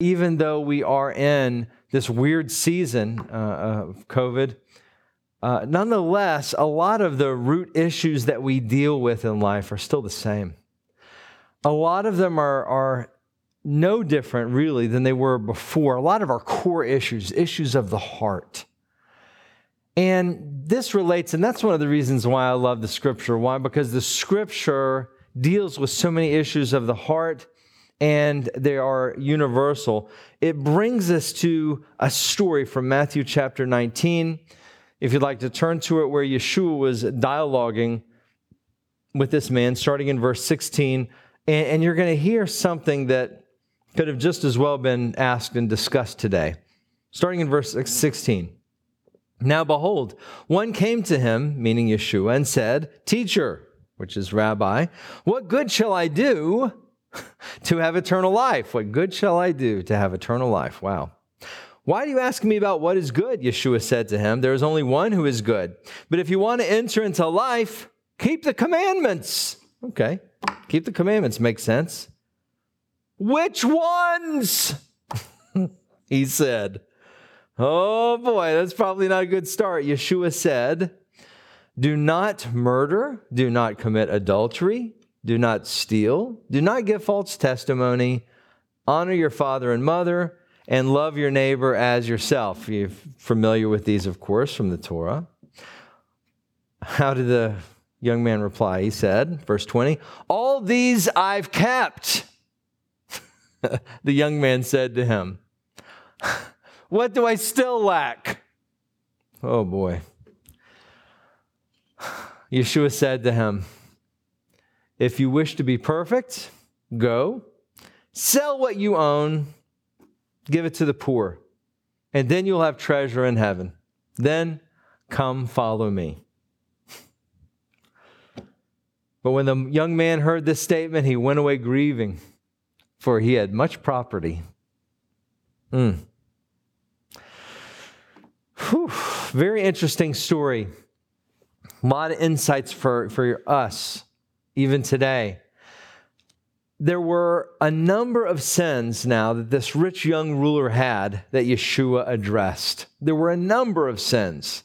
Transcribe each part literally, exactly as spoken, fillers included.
Even though we are in this weird season uh, of COVID, uh, nonetheless, a lot of the root issues that we deal with in life are still the same. A lot of them are, are no different, really, than they were before. A lot of our core issues, issues of the heart. And this relates, and that's one of the reasons why I love the Scripture. Why? Because the Scripture deals with so many issues of the heart, and they are universal. It brings us to a story from Matthew chapter nineteen. If you'd like to turn to it, where Yeshua was dialoguing with this man, starting in verse sixteen, and, and you're going to hear something that could have just as well been asked and discussed today. Starting in verse sixteen. Now behold, one came to him, meaning Yeshua, and said, Teacher, which is Rabbi, what good shall I do to have eternal life? What good shall I do to have eternal life? Wow. Why do you ask me about what is good? Yeshua said to him, there is only one who is good. But if you want to enter into life, keep the commandments. Okay. Keep the commandments. Makes sense. Which ones? He said. Oh boy, that's probably not a good start. Yeshua said, do not murder. Do not commit adultery. Do not steal. Do not give false testimony. Honor your father and mother, and love your neighbor as yourself. You're familiar with these, of course, from the Torah. How did the young man reply? He said, verse twenty, all these I've kept. The young man said to him, what do I still lack? Oh boy. Yeshua said to him, if you wish to be perfect, go, sell what you own, give it to the poor, and then you'll have treasure in heaven. Then come follow me. But when the young man heard this statement, he went away grieving, for he had much property. Mm. Whew, very interesting story. A lot of insights for, for us. Even today, there were a number of sins now that this rich young ruler had that Yeshua addressed. There were a number of sins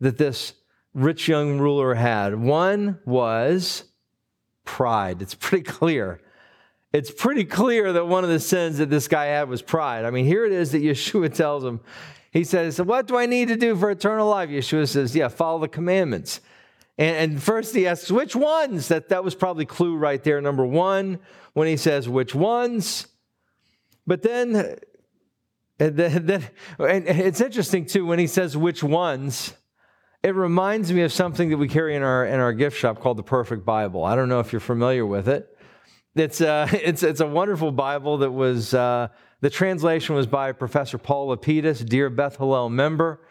that this rich young ruler had. One was pride. It's pretty clear. It's pretty clear that one of the sins that this guy had was pride. I mean, here it is that Yeshua tells him. He says, what do I need to do for eternal life? Yeshua says, yeah, follow the commandments. And first he asks, which ones? That, that was probably clue right there, number one, when he says, which ones? But then, and then and it's interesting, too, when he says, which ones, it reminds me of something that we carry in our in our gift shop called the Perfect Bible. I don't know if you're familiar with it. It's a, it's, it's a wonderful Bible that was, uh, the translation was by Professor Paul Lapidus, dear Beth Hallel member.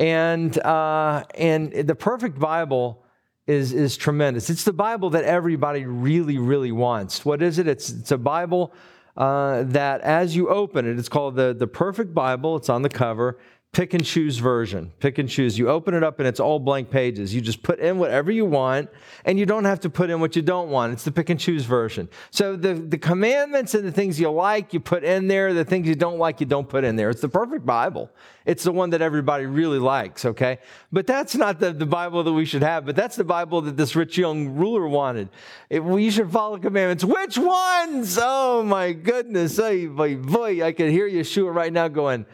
And uh, and the Perfect Bible is is tremendous. It's the Bible that everybody really, really wants. What is it? It's it's a Bible uh, that as you open it, it's called the, the Perfect Bible. It's on the cover. pick and choose version, pick and choose. You open it up and it's all blank pages. You just put in whatever you want and you don't have to put in what you don't want. It's the pick and choose version. So the, the commandments and the things you like, you put in there. The things you don't like, you don't put in there. It's the perfect Bible. It's the one that everybody really likes, okay? But that's not the, the Bible that we should have, but that's the Bible that this rich young ruler wanted. It, we should follow the commandments. Which ones? Oh my goodness. Hey, boy, boy. I could hear Yeshua right now going,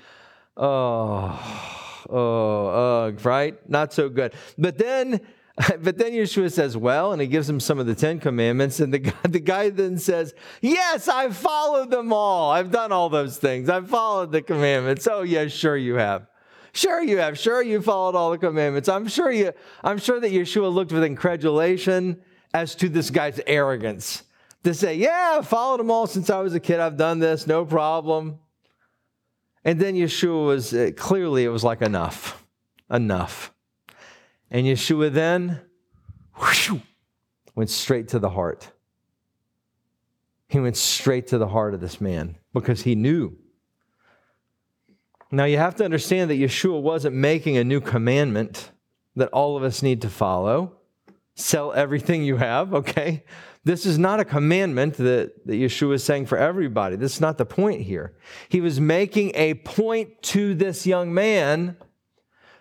Oh, oh, ugh, right? Not so good. But then, but then Yeshua says, well, and he gives him some of the Ten Commandments. And the guy, the guy then says, yes, I've followed them all. I've done all those things. I've followed the commandments. Oh, yes, sure you have. Sure you have. Sure you followed all the commandments. I'm sure you, I'm sure that Yeshua looked with incredulation as to this guy's arrogance to say, yeah, I've followed them all since I was a kid. I've done this. No problem. And then Yeshua was, uh, clearly it was like enough, enough. And Yeshua then whoosh, went straight to the heart. He went straight to the heart of this man because he knew. Now you have to understand that Yeshua wasn't making a new commandment that all of us need to follow. Sell everything you have, okay? This is not a commandment that, that Yeshua is saying for everybody. This is not the point here. He was making a point to this young man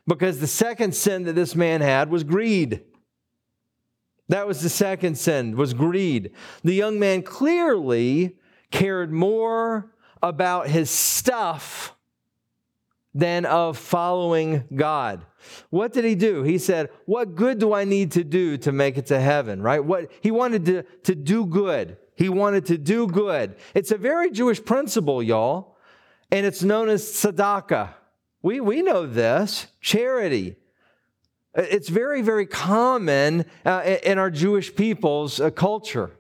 because the second sin that this man had was greed. That was the second sin, was greed. The young man clearly cared more about his stuff than of following God. What did he do? He said, what good do I need to do to make it to heaven, right? What he wanted to, to do good. He wanted to do good. It's a very Jewish principle, y'all, and it's known as tzedakah. We, we know this, charity. It's very, very common uh, in our Jewish people's uh, culture.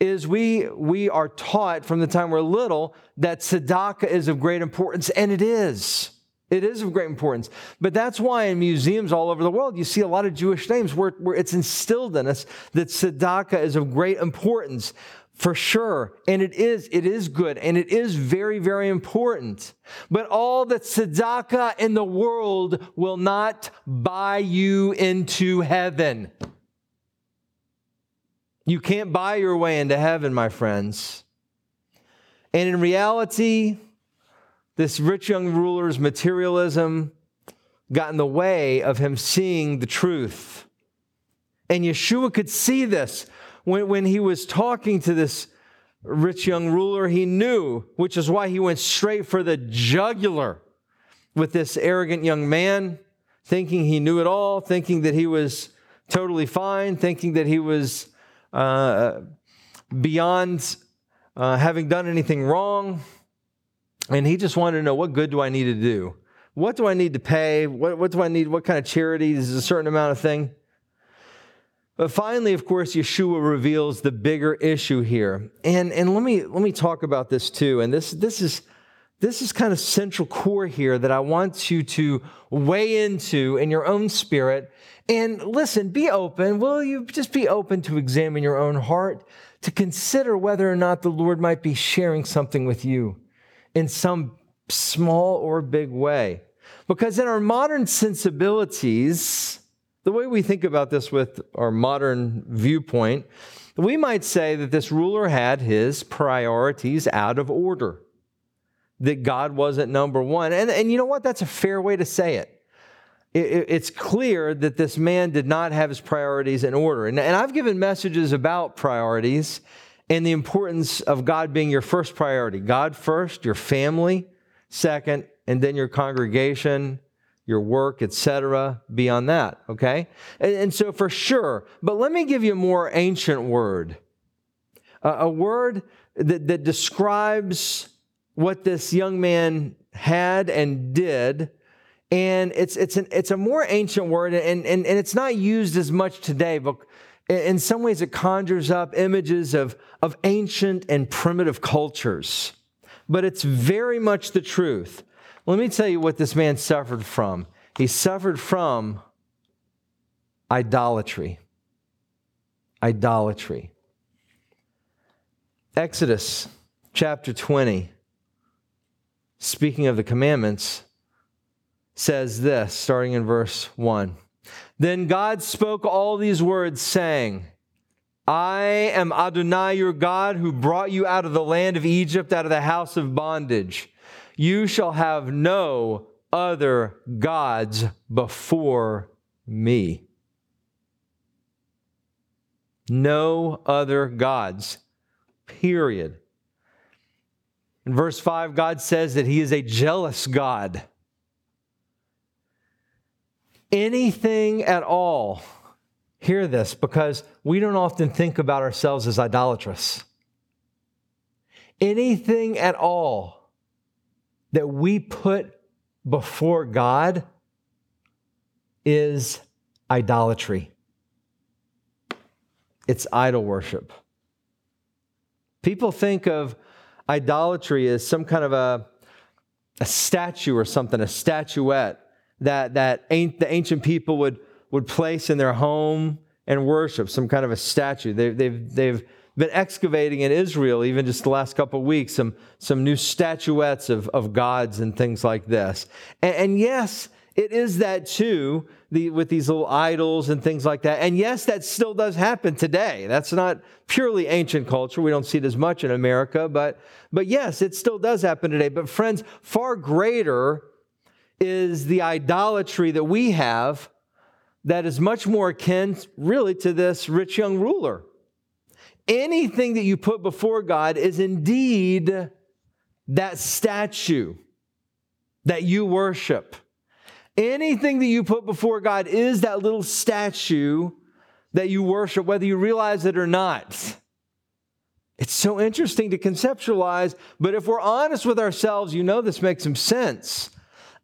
Is we we are taught from the time we're little that tzedakah is of great importance, and it is. It is of great importance. But that's why in museums all over the world, you see a lot of Jewish names where, where it's instilled in us that tzedakah is of great importance for sure. And it is. It is good. And it is very, very important. But all the tzedakah in the world will not buy you into heaven. You can't buy your way into heaven, my friends. And in reality, this rich young ruler's materialism got in the way of him seeing the truth. And Yeshua could see this. When, when he was talking to this rich young ruler, he knew, which is why he went straight for the jugular with this arrogant young man, thinking he knew it all, thinking that he was totally fine, thinking that he was uh, beyond uh, having done anything wrong. And he just wanted to know, what good do I need to do? What do I need to pay? What, what do I need? What kind of charity? There's a certain amount of thing. But finally, of course, Yeshua reveals the bigger issue here. And, and let me let me talk about this too. And this this is this is kind of central core here that I want you to weigh into in your own spirit. And listen, be open. Will you just be open to examine your own heart, to consider whether or not the Lord might be sharing something with you in some small or big way. Because in our modern sensibilities, the way we think about this with our modern viewpoint, we might say that this ruler had his priorities out of order, that God wasn't number one. And, and you know what? That's a fair way to say it. It, it. It's clear that this man did not have his priorities in order. And, and I've given messages about priorities and the importance of God being your first priority. God first, your family second, and then your congregation, your work, et cetera. Beyond that, okay? And, and so for sure, but let me give you a more ancient word. Uh, a word that, that describes what this young man had and did. And it's it's an, it's a more ancient word, and, and, and it's not used as much today, but in some ways, it conjures up images of, of ancient and primitive cultures, but it's very much the truth. Let me tell you what this man suffered from. He suffered from idolatry. Idolatry. Exodus chapter twenty, speaking of the commandments, says this, starting in verse one. Then God spoke all these words, saying, I am Adonai your God, who brought you out of the land of Egypt, out of the house of bondage. You shall have no other gods before me. No other gods, period. In verse five, God says that he is a jealous God. Anything at all, hear this, because we don't often think about ourselves as idolatrous. Anything at all that we put before God is idolatry. It's idol worship. People think of idolatry as some kind of a, a statue or something, a statuette that, that ain't, the ancient people would, would place in their home and worship, some kind of a statue. They, they've, they've been excavating in Israel, even just the last couple of weeks, some, some new statuettes of, of gods and things like this. And, and yes, it is that too, the, with these little idols and things like that. And yes, that still does happen today. That's not purely ancient culture. We don't see it as much in America, but, but yes, it still does happen today. But friends, far greater is the idolatry that we have that is much more akin really to this rich young ruler. Anything that you put before God is indeed that statue that you worship. Anything that you put before God is that little statue that you worship, whether you realize it or not. It's so interesting to conceptualize, but if we're honest with ourselves, you know this makes some sense.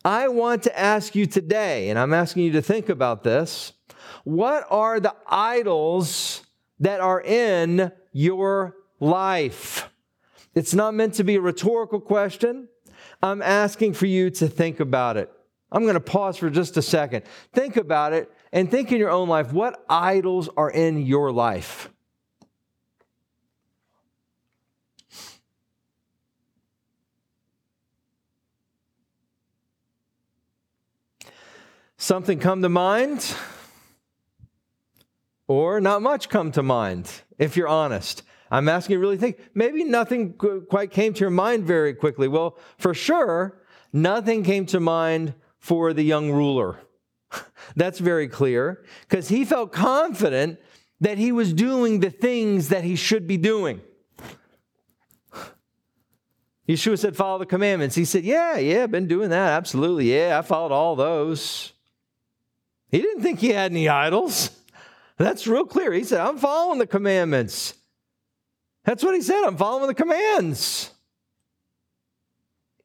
I want to ask you today, and I'm asking you to think about this, what are the idols that are in your life? It's not meant to be a rhetorical question. I'm asking for you to think about it. I'm going to pause for just a second. Think about it and think in your own life, what idols are in your life? Something come to mind, or not much come to mind, if you're honest. I'm asking you to really think. Maybe nothing quite came to your mind very quickly. Well, for sure, nothing came to mind for the young ruler. That's very clear, because he felt confident that he was doing the things that he should be doing. Yeshua said, follow the commandments. He said, yeah, yeah, I've been doing that. Absolutely, yeah, I followed all those. He didn't think he had any idols. That's real clear. He said, I'm following the commandments. That's what he said, I'm following the commands.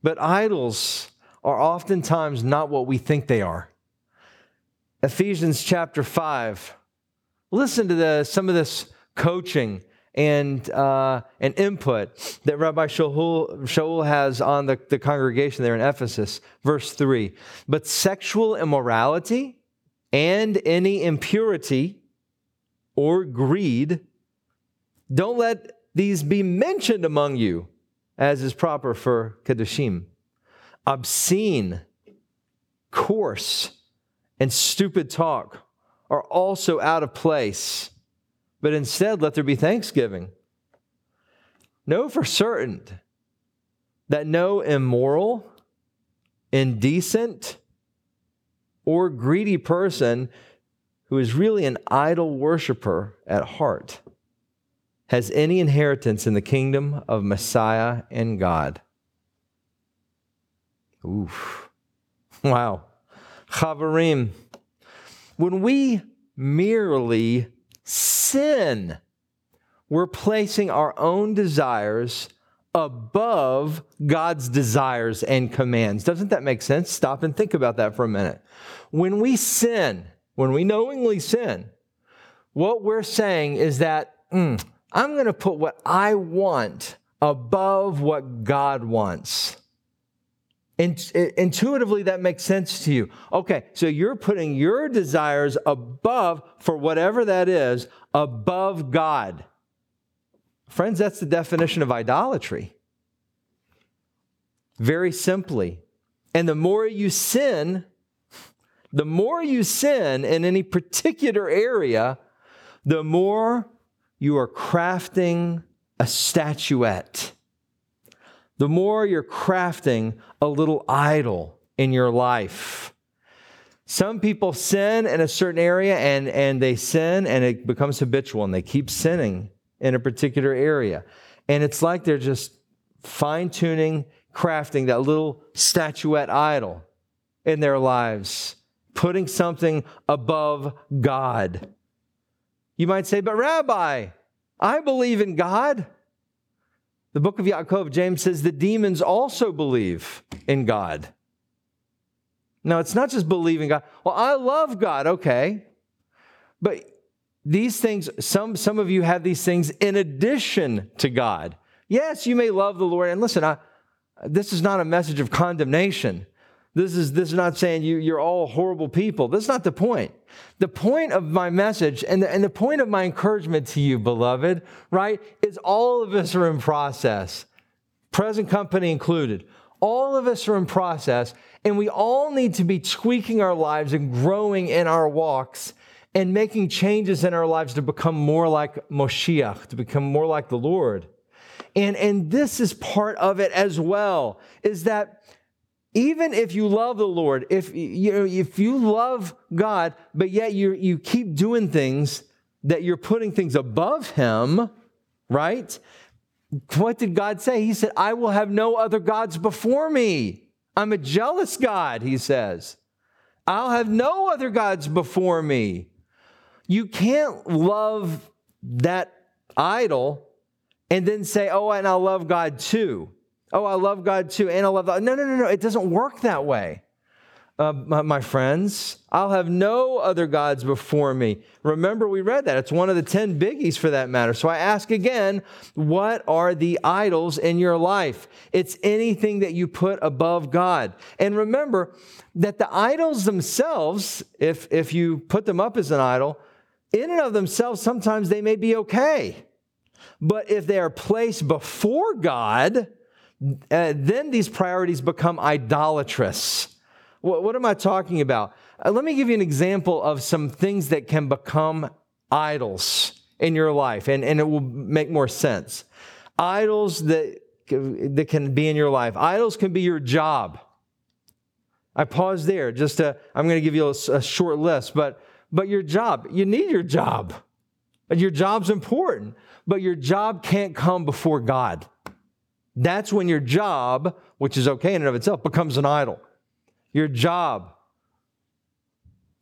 But idols are oftentimes not what we think they are. Ephesians chapter five. Listen to the, some of this coaching and uh, and input that Rabbi Shaul, Shaul has on the, the congregation there in Ephesus. Verse three, but sexual immorality and any impurity or greed, don't let these be mentioned among you, as is proper for Kedushim. Obscene, coarse, and stupid talk are also out of place, but instead let there be thanksgiving. Know for certain that no immoral, indecent, or greedy person who is really an idol worshiper at heart has any inheritance in the kingdom of Messiah and God. Oof. Wow. Chaverim. When we merely sin, we're placing our own desires above God's desires and commands. Doesn't that make sense? Stop and think about that for a minute. When we sin, when we knowingly sin, what we're saying is that mm, I'm going to put what I want above what God wants. Intuitively, that makes sense to you. Okay, so you're putting your desires above, for whatever that is, above God. Friends, that's the definition of idolatry. Very simply. And the more you sin, The more you sin in any particular area, the more you are crafting a statuette. The more you're crafting a little idol in your life. Some people sin in a certain area and, and they sin and it becomes habitual and they keep sinning in a particular area. And it's like they're just fine-tuning, crafting that little statuette idol in their lives, putting something above God. You might say, but Rabbi, I believe in God. The book of Yaakov, James says the demons also believe in God. Now, it's not just believing God. Well, I love God, okay. But these things, some, some of you have these things in addition to God. Yes, you may love the Lord. And listen, I, this is not a message of condemnation. This is, this is not saying you, you're all horrible people. That's not the point. The point of my message and the, and the point of my encouragement to you, beloved, right, is all of us are in process, present company included. All of us are in process, and we all need to be tweaking our lives and growing in our walks and making changes in our lives to become more like Moshiach, to become more like the Lord. And, and this is part of it as well, is that even if you love the Lord, if you know, if you love God, but yet you you keep doing things that you're putting things above Him, right? What did God say? He said, I will have no other gods before me. I'm a jealous God, he says. I'll have no other gods before me. You can't love that idol and then say, oh, and I love God too. Oh, I love God too, and I love God. No, no, no, no, it doesn't work that way. Uh, my, my friends, I'll have no other gods before me. Remember, we read that. It's one of the ten biggies for that matter. So I ask again, what are the idols in your life? It's anything that you put above God. And remember that the idols themselves, if, if you put them up as an idol, in and of themselves, sometimes they may be okay. But if they are placed before God, uh, then these priorities become idolatrous. What am I talking about? Uh, let me give you an example of some things that can become idols in your life, and, and it will make more sense. Idols that, that can be in your life. Idols can be your job. I paused there. Just to, I'm going to give you a, a short list, but, but your job, you need your job. Your job's important, but your job can't come before God. That's when your job, which is okay in and of itself, becomes an idol. Your job,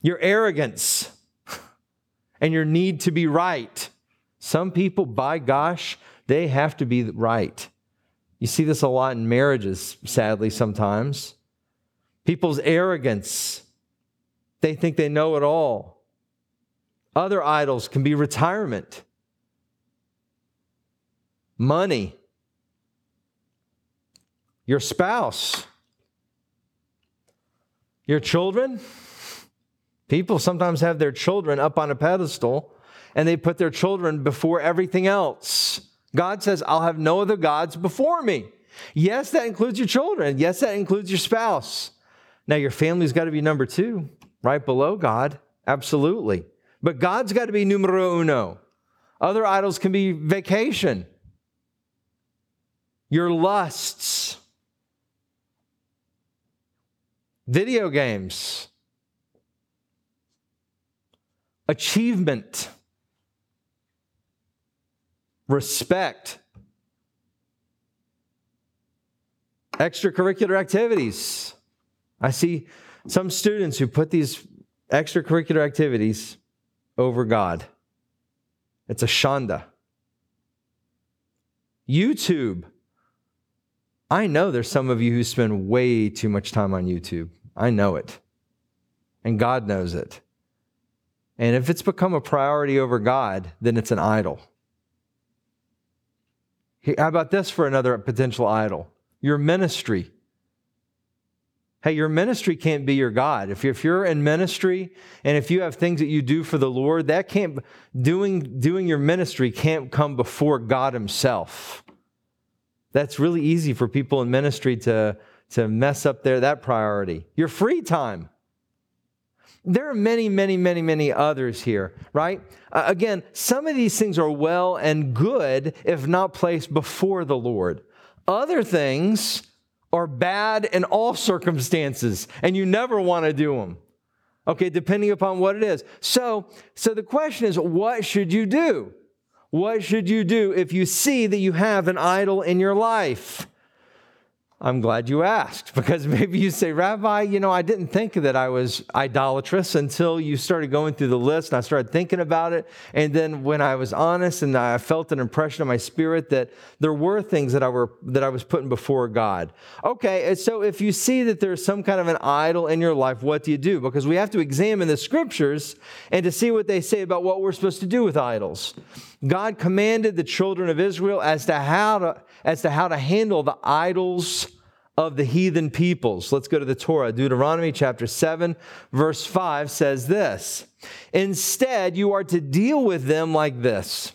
your arrogance, and your need to be right. Some people, by gosh, they have to be right. You see this a lot in marriages, sadly, sometimes. People's arrogance. They think they know it all. Other idols can be retirement, money, your spouse, your children. People sometimes have their children up on a pedestal and they put their children before everything else. God says, I'll have no other gods before me. Yes, that includes your children. Yes, that includes your spouse. Now, your family's got to be number two, right below God. Absolutely. But God's got to be numero uno. Other idols can be vacation, your lusts, video games, achievement, respect, extracurricular activities. I see some students who put these extracurricular activities over God. It's a shanda. YouTube. I know there's some of you who spend way too much time on YouTube. I know it. And God knows it. And if it's become a priority over God, then it's an idol. How about this for another potential idol? Your ministry. Hey, your ministry can't be your God. If you're, if you're in ministry and if you have things that you do for the Lord, that can't, doing, doing your ministry can't come before God Himself. That's really easy for people in ministry to, to mess up their that priority. Your free time. There are many, many, many, many others here, right? Uh, again, some of these things are well and good if not placed before the Lord. Other things are bad in all circumstances, and you never want to do them, okay, depending upon what it is. So, so the question is, what should you do? What should you do if you see that you have an idol in your life? I'm glad you asked, because maybe you say, Rabbi, you know, I didn't think that I was idolatrous until you started going through the list and I started thinking about it. And then when I was honest and I felt an impression in my spirit that there were things that I were that I was putting before God. Okay, and so if you see that there's some kind of an idol in your life, what do you do? Because we have to examine the scriptures and to see what they say about what we're supposed to do with idols. God commanded the children of Israel as to how to as to how to handle the idols of the heathen peoples. Let's go to the Torah. Deuteronomy chapter seven, verse five says this: instead, you are to deal with them like this.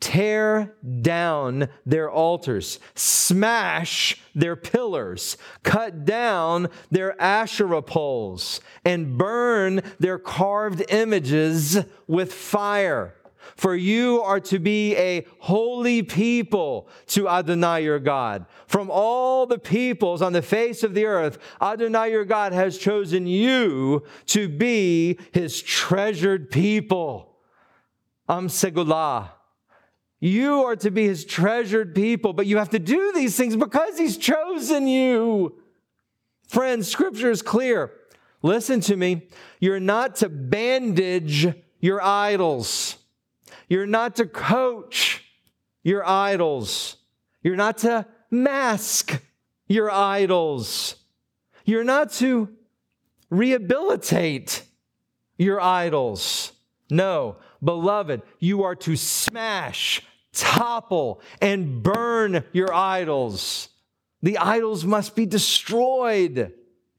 Tear down their altars, smash their pillars, cut down their Asherah poles, and burn their carved images with fire. For you are to be a holy people to Adonai your God. From all the peoples on the face of the earth, Adonai your God has chosen you to be his treasured people. Am Segulah. You are to be his treasured people, but you have to do these things because he's chosen you. Friends, scripture is clear. Listen to me. You're not to bandage your idols. You're not to coach your idols. You're not to mask your idols. You're not to rehabilitate your idols. No, beloved, you are to smash, topple, and burn your idols. The idols must be destroyed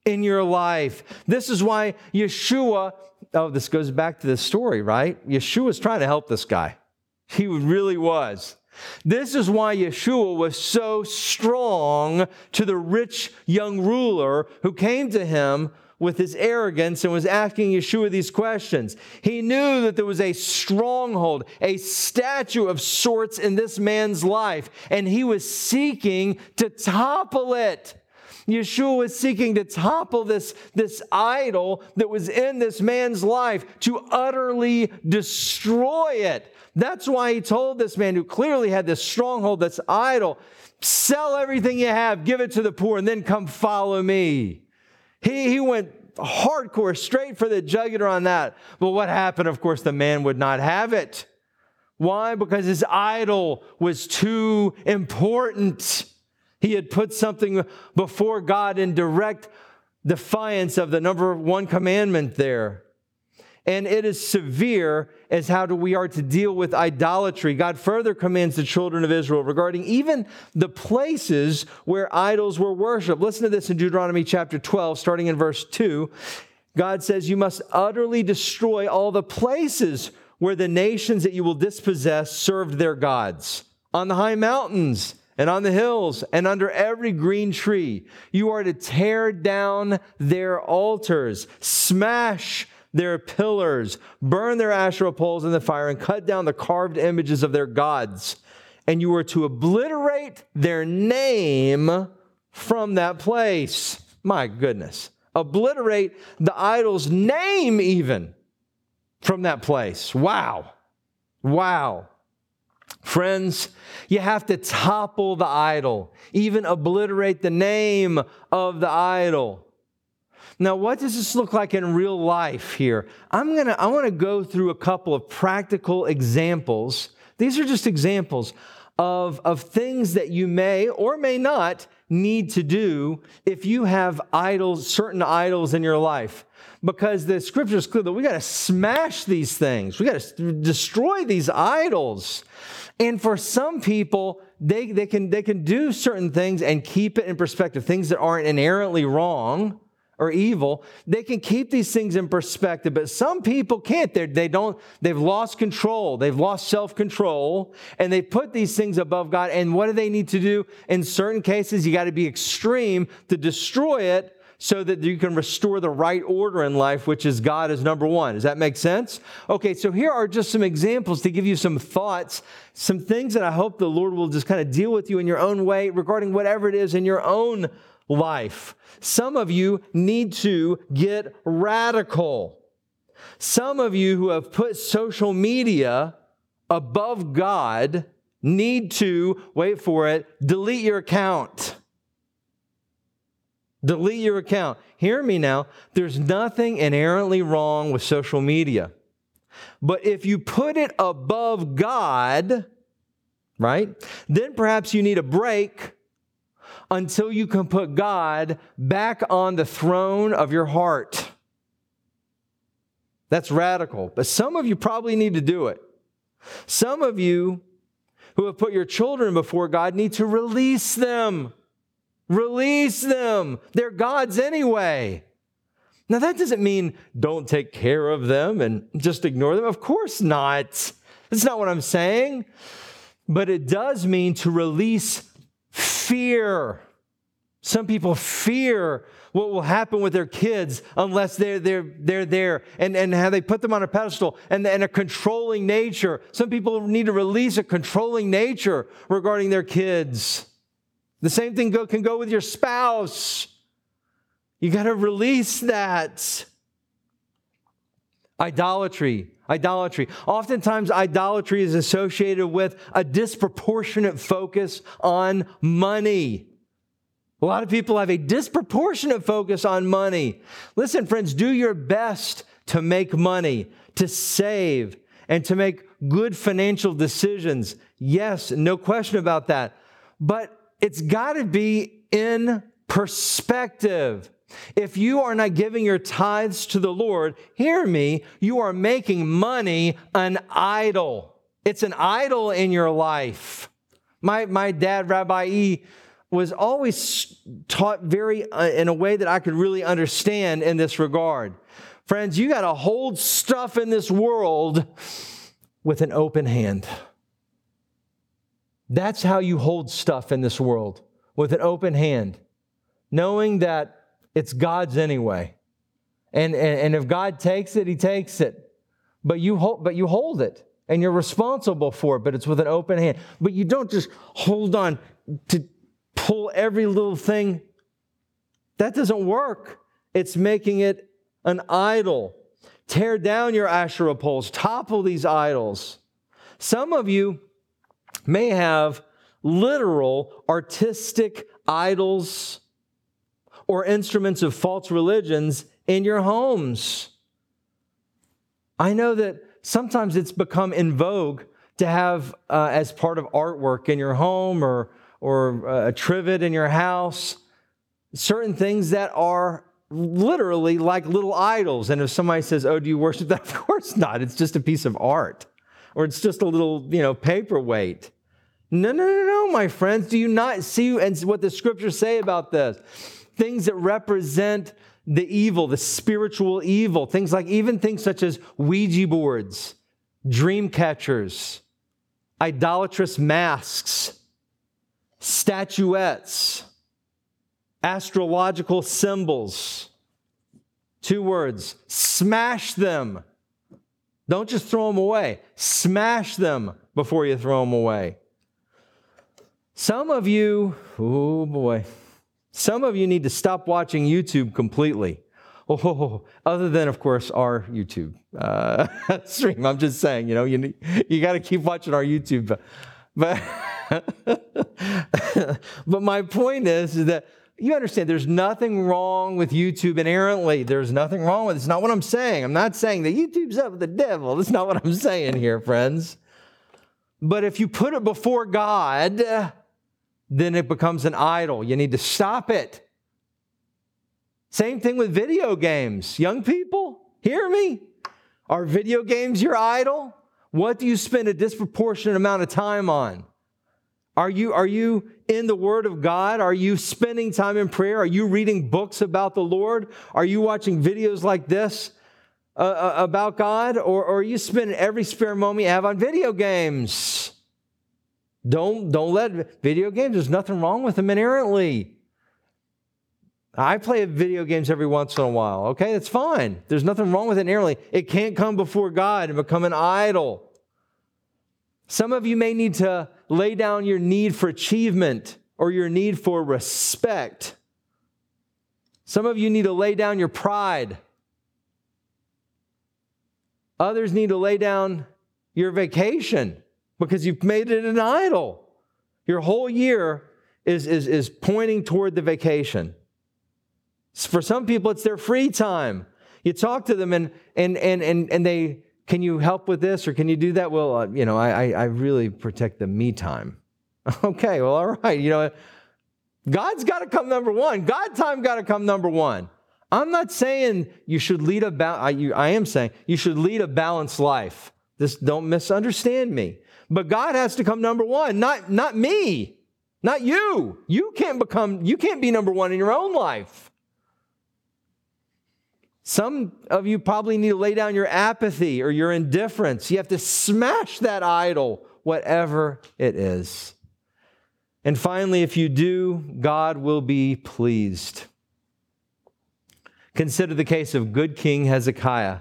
in your life. This is why Yeshua, oh, this goes back to the story, right? Yeshua's trying to help this guy. He really was. This is why Yeshua was so strong to the rich young ruler who came to him with his arrogance and was asking Yeshua these questions. He knew that there was a stronghold, a statue of sorts in this man's life, and he was seeking to topple it. Yeshua was seeking to topple this, this idol that was in this man's life, to utterly destroy it. That's why he told this man who clearly had this stronghold, this idol, sell everything you have, give it to the poor, and then come follow me. He, he went hardcore, straight for the jugular on that. But what happened? Of course, the man would not have it. Why? Because his idol was too important. He had put something before God in direct defiance of the number one commandment there. And it is severe as how do we are to deal with idolatry. God further commands the children of Israel regarding even the places where idols were worshipped. Listen to this in Deuteronomy chapter twelve, starting in verse two. God says, you must utterly destroy all the places where the nations that you will dispossess served their gods, on the high mountains and on the hills, and under every green tree. You are to tear down their altars, smash their pillars, burn their Asherah poles in the fire, and cut down the carved images of their gods. And you are to obliterate their name from that place. My goodness. Obliterate the idol's name even from that place. Wow. Wow. Friends, you have to topple the idol, even obliterate the name of the idol. Now, what does this look like in real life here? I'm gonna, I want to go through a couple of practical examples. These are just examples of, of things that you may or may not need to do if you have idols, certain idols in your life. Because the scripture is clear that we got to smash these things. We got to destroy these idols. And for some people, they, they can, they can do certain things and keep it in perspective. Things that aren't inherently wrong or evil, they can keep these things in perspective. But some people can't. They're, they don't, they've lost control. They've lost self-control. And they put these things above God. And what do they need to do? In certain cases, you got to be extreme to destroy it, so that you can restore the right order in life, which is God is number one. Does that make sense? Okay, so here are just some examples to give you some thoughts, some things that I hope the Lord will just kind of deal with you in your own way regarding whatever it is in your own life. Some of you need to get radical. Some of you who have put social media above God need to, wait for it, delete your account. Delete your account. Hear me now. There's nothing inherently wrong with social media. But if you put it above God, right, then perhaps you need a break until you can put God back on the throne of your heart. That's radical. But some of you probably need to do it. Some of you who have put your children before God need to release them. Release them. They're God's anyway. Now, that doesn't mean don't take care of them and just ignore them. Of course not. That's not what I'm saying. But it does mean to release fear. Some people fear what will happen with their kids unless they're, they're, they're there and, and how they put them on a pedestal and, and a controlling nature. Some people need to release a controlling nature regarding their kids. The same thing go, can go with your spouse. You got to release that. Idolatry. Idolatry. Oftentimes, idolatry is associated with a disproportionate focus on money. A lot of people have a disproportionate focus on money. Listen, friends, do your best to make money, to save, and to make good financial decisions. Yes, no question about that. But it's got to be in perspective. If you are not giving your tithes to the Lord, hear me, you are making money an idol. It's an idol in your life. My my dad, Rabbi E., was always taught very uh, in a way that I could really understand in this regard. Friends, you got to hold stuff in this world with an open hand. That's how you hold stuff in this world, with an open hand, knowing that it's God's anyway. And, and, and if God takes it, he takes it. But you, hold, but you hold it, and you're responsible for it, but it's with an open hand. But you don't just hold on to pull every little thing. That doesn't work. It's making it an idol. Tear down your Asherah poles. Topple these idols. Some of you may have literal artistic idols or instruments of false religions in your homes. I know that sometimes it's become in vogue to have uh, as part of artwork in your home or, or uh, a trivet in your house, certain things that are literally like little idols. And if somebody says, oh, do you worship that? Of course not. It's just a piece of art. Or it's just a little, you know, paperweight. No, no, no, no, my friends. Do you not see what the scriptures say about this? Things that represent the evil, the spiritual evil. Things like, even things such as Ouija boards, dream catchers, idolatrous masks, statuettes, astrological symbols. Two words, smash them. Don't just throw them away. Smash them before you throw them away. Some of you, oh boy, some of you need to stop watching YouTube completely. Oh, other than, of course, our YouTube uh, stream. I'm just saying, you know, you need, you got to keep watching our YouTube. But, but my point is, is that you understand there's nothing wrong with YouTube inherently. There's nothing wrong with it. It's not what I'm saying. I'm not saying that YouTube's up with the devil. That's not what I'm saying here, friends. But if you put it before God, then it becomes an idol. You need to stop it. Same thing with video games. Young people, hear me. Are video games your idol? What do you spend a disproportionate amount of time on? Are you, are you in the Word of God? Are you spending time in prayer? Are you reading books about the Lord? Are you watching videos like this uh, uh, about God? Or, or are you spending every spare moment you have on video games? Don't, don't let video games, there's nothing wrong with them inherently. I play video games every once in a while. Okay, that's fine. There's nothing wrong with it inherently. It can't come before God and become an idol. Some of you may need to lay down your need for achievement or your need for respect. Some of you need to lay down your pride. Others need to lay down your vacation because you've made it an idol. Your whole year is, is, is pointing toward the vacation. For some people, it's their free time. You talk to them and and and and, and they, can you help with this or can you do that? Well, uh, you know, I, I, I really protect the me time. Okay, well, all right. You know, God's got to come number one. God time got to come number one. I'm not saying you should lead a ba- I, you, I am saying you should lead a balanced life. This, don't misunderstand me. But God has to come number one, not not me, not you. You can't become you can't be number one in your own life. Some of you probably need to lay down your apathy or your indifference. You have to smash that idol, whatever it is. And finally, if you do, God will be pleased. Consider the case of good King Hezekiah.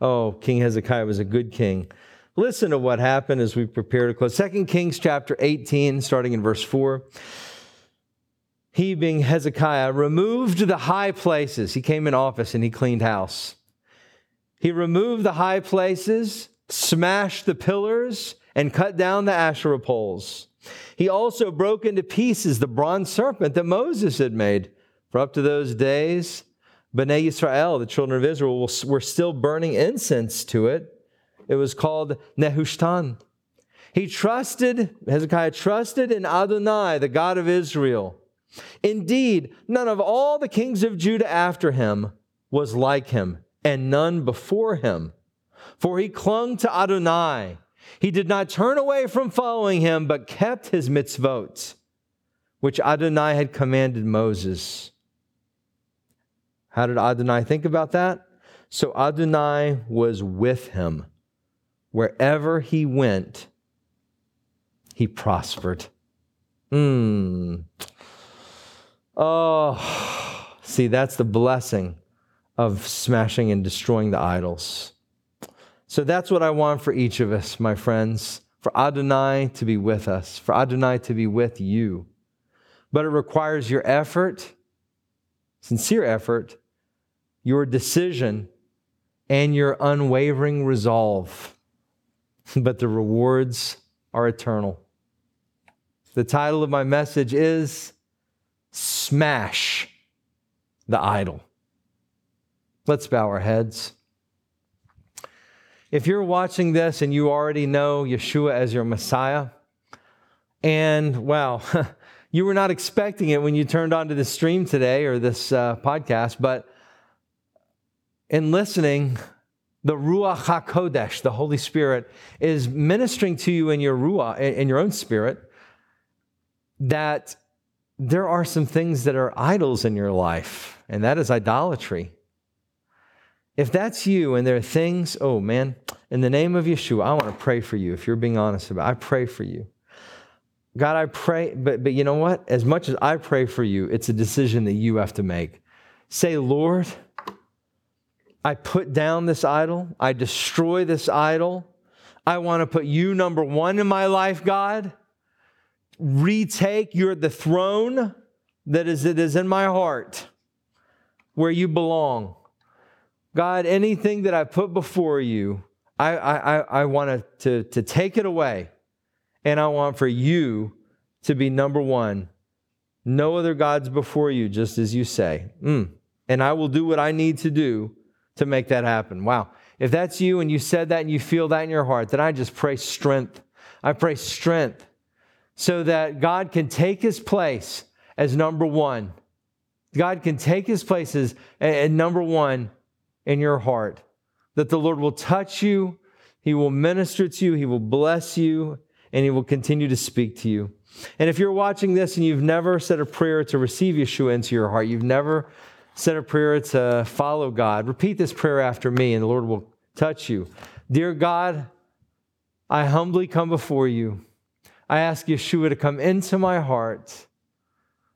Oh, King Hezekiah was a good king. Listen to what happened as we prepare to close. Second Kings chapter eighteen, starting in verse four. He, being Hezekiah, removed the high places. He came in office and he cleaned house. He removed the high places, smashed the pillars, and cut down the Asherah poles. He also broke into pieces the bronze serpent that Moses had made. For up to those days, B'nai Yisrael, the children of Israel, were still burning incense to it. It was called Nehushtan. He trusted, Hezekiah trusted in Adonai, the God of Israel. Indeed, none of all the kings of Judah after him was like him, and none before him. For he clung to Adonai. He did not turn away from following him, but kept his mitzvot, which Adonai had commanded Moses. How did Adonai think about that? So Adonai was with him. Wherever he went, he prospered. Hmm. Oh, see, that's the blessing of smashing and destroying the idols. So that's what I want for each of us, my friends, for Adonai to be with us, for Adonai to be with you. But it requires your effort, sincere effort, your decision, and your unwavering resolve. But the rewards are eternal. The title of my message is Smash the Idol. Let's bow our heads. If you're watching this and you already know Yeshua as your Messiah, and wow, you were not expecting it when you turned onto this stream today or this uh, podcast, but in listening, the Ruach HaKodesh, the Holy Spirit, is ministering to you in your ruach, in your own spirit, that there are some things that are idols in your life, and that is idolatry. If that's you and there are things, oh man, in the name of Yeshua, I want to pray for you if you're being honest about it. I pray for you. God, I pray, but, but you know what? As much as I pray for you, it's a decision that you have to make. Say, Lord, I put down this idol. I destroy this idol. I want to put you number one in my life, God. Retake your the throne that is it is in my heart where you belong. God, anything that I put before you, I I I want to to take it away. And I want for you to be number one. No other gods before you, just as you say. Mm. And I will do what I need to do to make that happen. Wow. If that's you and you said that and you feel that in your heart, then I just pray strength. I pray strength. So that God can take his place as number one. God can take his place as, as number one in your heart. That the Lord will touch you. He will minister to you. He will bless you. And he will continue to speak to you. And if you're watching this and you've never said a prayer to receive Yeshua into your heart, you've never said a prayer to follow God, repeat this prayer after me and the Lord will touch you. Dear God, I humbly come before you. I ask Yeshua to come into my heart.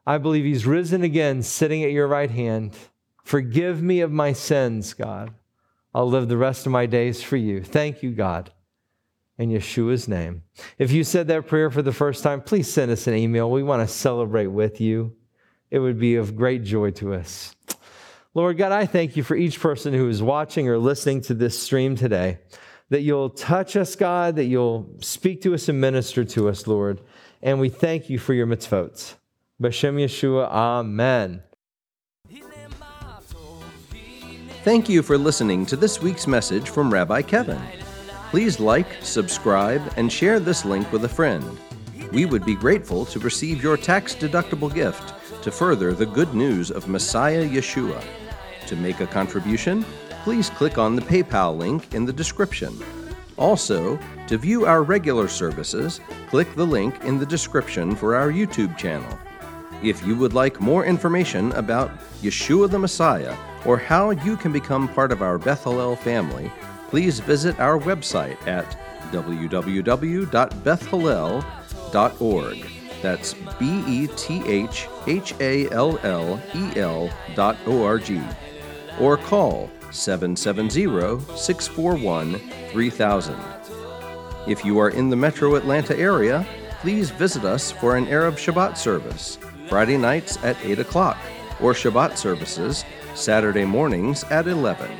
I believe he's risen again, sitting at your right hand. Forgive me of my sins, God. I'll live the rest of my days for you. Thank you, God. In Yeshua's name. If you said that prayer for the first time, please send us an email. We want to celebrate with you. It would be of great joy to us. Lord God, I thank you for each person who is watching or listening to this stream today, that you'll touch us, God, that you'll speak to us and minister to us, Lord. And we thank you for your mitzvot. B'Shem Yeshua, amen. Thank you for listening to this week's message from Rabbi Kevin. Please like, subscribe, and share this link with a friend. We would be grateful to receive your tax-deductible gift to further the good news of Messiah Yeshua. To make a contribution, please click on the PayPal link in the description. Also, to view our regular services, click the link in the description for our YouTube channel. If you would like more information about Yeshua the Messiah or how you can become part of our Beth Hallel family, please visit our website at w w w dot beth hallel dot org. That's B E T H H A L L E L dot O R G. Or call seven seven zero, six four one, three thousand. If you are in the metro Atlanta area, please visit us for an Arab Shabbat service, Friday nights at eight o'clock, or Shabbat services, Saturday mornings at eleven.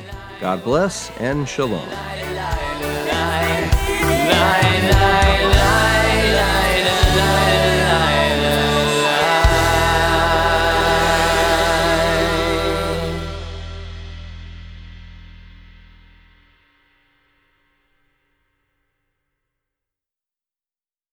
God bless and shalom.